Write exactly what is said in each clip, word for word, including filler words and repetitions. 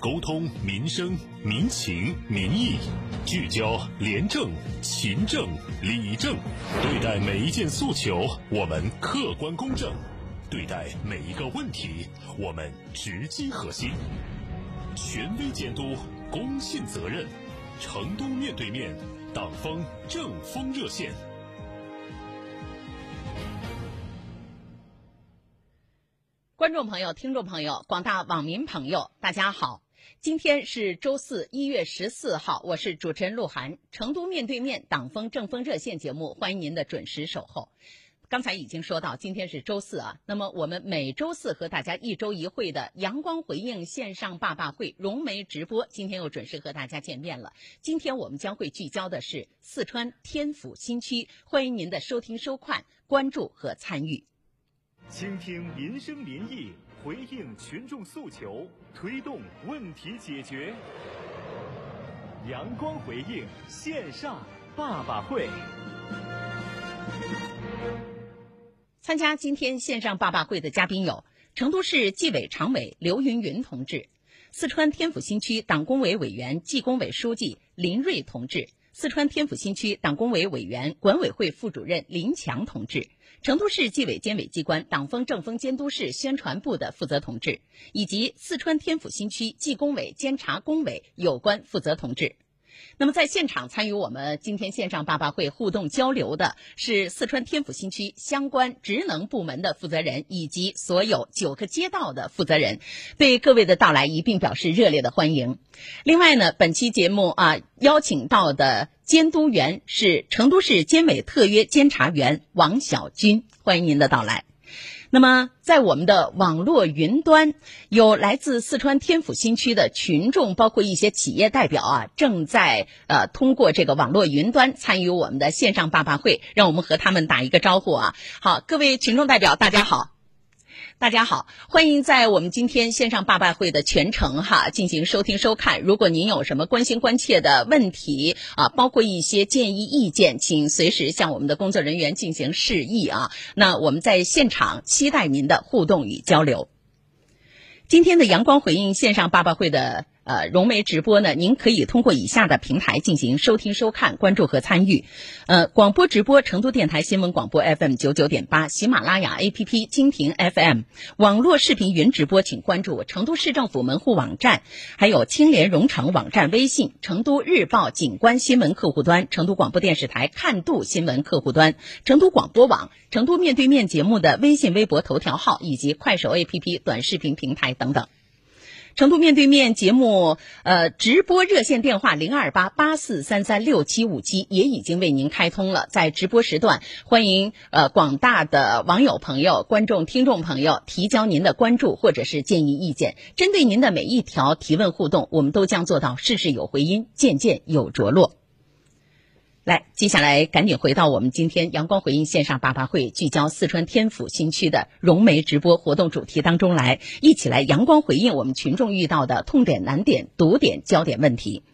沟通民生民情民意，聚焦廉政勤政理政，对待每一件诉求我们客观公正，对待每一个问题我们直击核心，权威监督，公信责任，成都面对面，党风政风热线。观众朋友、听众朋友、广大网民朋友，大家好！今天是周四，一月十四号，我是主持人鹿晗。成都面对面，党风政风热线节目，欢迎您的准时守候。刚才已经说到今天是周四啊，那么我们每周四和大家一周一会的阳光回应线上爸爸会融媒直播，今天又准时和大家见面了。今天我们将会聚焦的是四川天府新区，欢迎您的收听收看、关注和参与。倾听民生民意，回应群众诉求，推动问题解决。阳光回应线上爸爸会，参加今天线上爸爸会的嘉宾有成都市纪委常委刘云云同志，四川天府新区党工委委员、纪工委书记林瑞同志，四川天府新区党工委委员、管委会副主任林强同志，成都市纪委监委机关党风政风监督室宣传部的负责同志，以及四川天府新区纪工委监察工委有关负责同志。那么在现场参与我们今天线上爸爸会互动交流的是四川天府新区相关职能部门的负责人以及所有九个街道的负责人，对各位的到来一并表示热烈的欢迎。另外呢，本期节目啊邀请到的监督员是成都市监委特约监察员王小军，欢迎您的到来。那么在我们的网络云端，有来自四川天府新区的群众，包括一些企业代表啊，正在呃通过这个网络云端参与我们的线上爸爸会，让我们和他们打一个招呼啊。好，各位群众代表大家好。大家好，欢迎在我们今天线上爸爸会的全程哈进行收听收看。如果您有什么关心关切的问题啊，包括一些建议意见，请随时向我们的工作人员进行示意啊。那我们在现场期待您的互动与交流。今天的阳光回应线上爸爸会的呃融媒直播呢，您可以通过以下的平台进行收听收看、关注和参与。呃广播直播成都电台新闻广播 F M 九十九点八， 喜马拉雅 A P P、 蜻蜓 F M。 网络视频云直播请关注成都市政府门户网站，还有青莲蓉城网站、微信成都日报景观新闻客户端、成都广播电视台看度新闻客户端、成都广播网、成都面对面节目的微信微博头条号以及快手 A P P 短视频平台等等。成都面对面节目呃直播热线电话 零二八 八四三三 六七五七 也已经为您开通了，在直播时段欢迎呃广大的网友朋友、观众听众朋友提交您的关注或者是建议意见，针对您的每一条提问互动，我们都将做到事事有回音，件件有着落。来，接下来赶紧回到我们今天阳光回应线上爸爸会聚焦四川天府新区的融媒直播活动主题当中来，一起来阳光回应我们群众遇到的痛点、难点、堵点、焦点问题。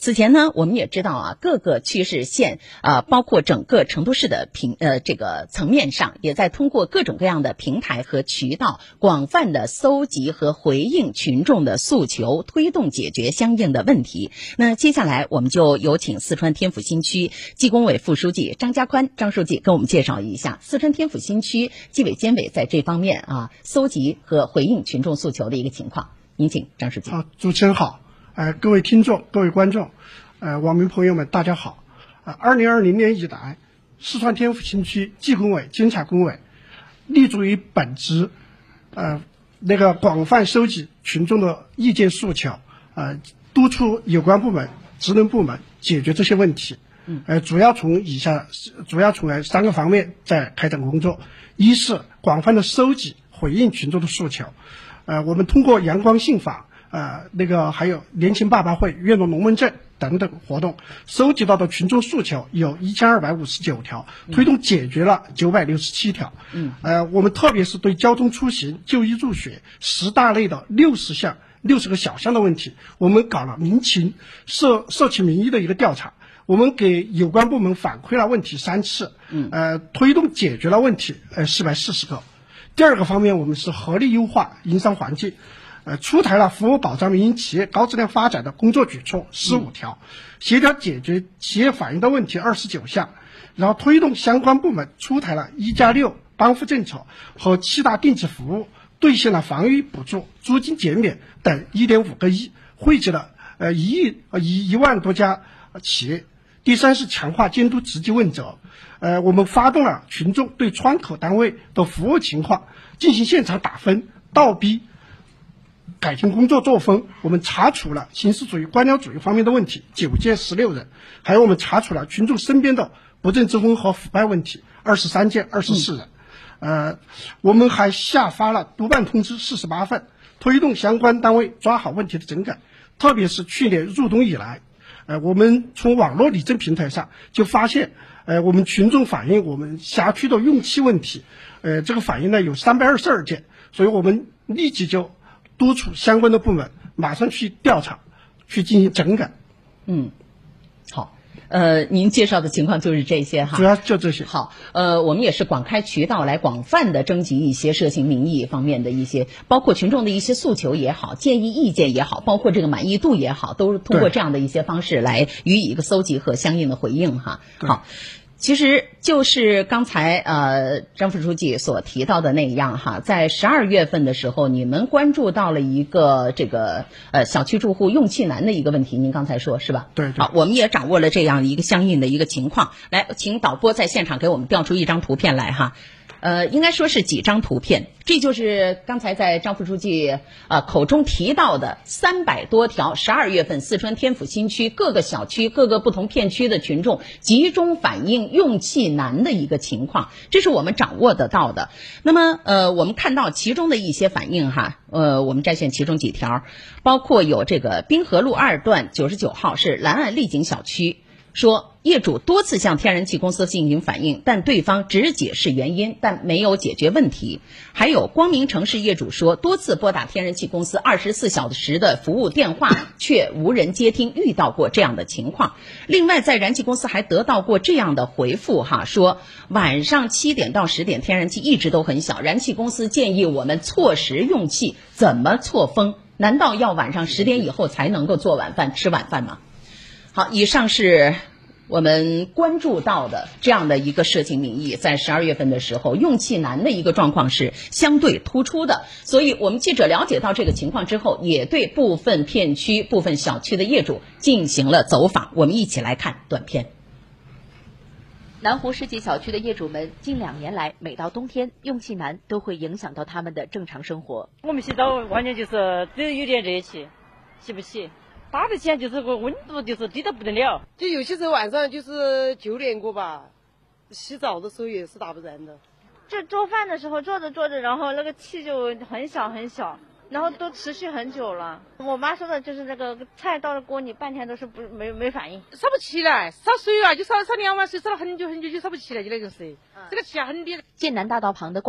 此前呢，我们也知道啊，各个区市县啊、呃，包括整个成都市的平呃这个层面上，也在通过各种各样的平台和渠道，广泛的搜集和回应群众的诉求，推动解决相应的问题。那接下来我们就有请四川天府新区纪工委副书记张家宽张书记跟我们介绍一下四川天府新区纪委监委在这方面啊搜集和回应群众诉求的一个情况。您请张书记。好，主持人好。呃，各位听众、各位观众，呃，网民朋友们，大家好。呃，二零二零年以来，四川天府新区纪工委、监察工委立足于本职，呃，那个广泛收集群众的意见诉求，呃，督促有关部门、职能部门解决这些问题。嗯，呃，主要从以下主要从三个方面在开展工作。一是广泛的收集回应群众的诉求，呃，我们通过阳光信访，呃，那个还有年轻爸爸会、跃龙龙门阵等等活动，收集到的群众诉求有一千二百五十九条，推动解决了九百六十七条。嗯，呃，我们特别是对交通出行、就医助学十大类的六十项、六十个小项的问题，我们搞了民情、社社情民意的一个调查。我们给有关部门反馈了问题三次，嗯，呃，推动解决了问题呃四百四十个。第二个方面，我们是合力优化营商环境。呃，出台了服务保障民营企业高质量发展的工作举措十五条，协调解决企业反映的问题二十九项，然后推动相关部门出台了一加六帮扶政策和七大定制服务，兑现了房屋补助、租金减免等一点五个亿，惠及了呃一亿一一万多家企业。第三是强化监督职级问责，呃，我们发动了群众对窗口单位的服务情况进行现场打分、倒逼。改进工作作风，我们查处了形式主义、官僚主义方面的问题九件十六人，还有我们查处了群众身边的不正之风和腐败问题二十三件二十四人，嗯、呃，我们还下发了督办通知四十八份，推动相关单位抓好问题的整改，特别是去年入冬以来，呃，我们从网络理政平台上就发现，呃，我们群众反映我们辖区的用气问题，呃，这个反映呢有三百二十二件，所以我们立即就。督促相关的部门马上去调查，去进行整改。嗯，好，呃，您介绍的情况就是这些哈，主要就这些。好，呃，我们也是广开渠道来广泛的征集一些社情民意方面的一些，包括群众的一些诉求也好、建议意见也好，包括这个满意度也好，都是通过这样的一些方式来予以一个搜集和相应的回应哈。好。其实就是刚才呃张副书记所提到的那样哈，在十二月份的时候，你们关注到了一个这个呃小区住户用气难的一个问题，您刚才说是吧？对，对。好，我们也掌握了这样一个相应的一个情况。来，请导播在现场给我们调出一张图片来哈。呃，应该说是几张图片，这就是刚才在张副书记呃口中提到的三百多条，十二月份四川天府新区各个小区、各个不同片区的群众集中反映用气难的一个情况，这是我们掌握得到的。那么呃，我们看到其中的一些反映哈，呃，我们摘选其中几条，包括有这个滨河路二段九十九号是蓝岸丽景小区。说业主多次向天然气公司进行反映，但对方只解释原因，但没有解决问题。还有光明城市业主说，多次拨打天然气公司二十四小时的服务电话，却无人接听，遇到过这样的情况。另外，在燃气公司还得到过这样的回复哈，说晚上七点到十点天然气一直都很小，燃气公司建议我们错时用气，怎么错峰？难道要晚上十点以后才能够做晚饭吃晚饭吗？好，以上是我们关注到的这样的一个社情民意，在十二月份的时候，用气难的一个状况是相对突出的。所以我们记者了解到这个情况之后，也对部分片区、部分小区的业主进行了走访。我们一起来看短片。南湖世纪小区的业主们近两年来，每到冬天用气难都会影响到他们的正常生活。我们洗澡完全就是只有点热气，洗不起。打的钱就是个温度就是低的不得了，就有些时候晚上就是九点过吧，洗澡的时候也是打不燃的。就做饭的时候做着做着，然后那个气就很小很小，然后都持续很久了。我妈说的就是那个菜到了锅里半天都是不没没反应，烧不起来，烧水啊就烧烧两碗水，烧了很久很久就烧不起来，就那种水，这个气很低。建南大道旁的光。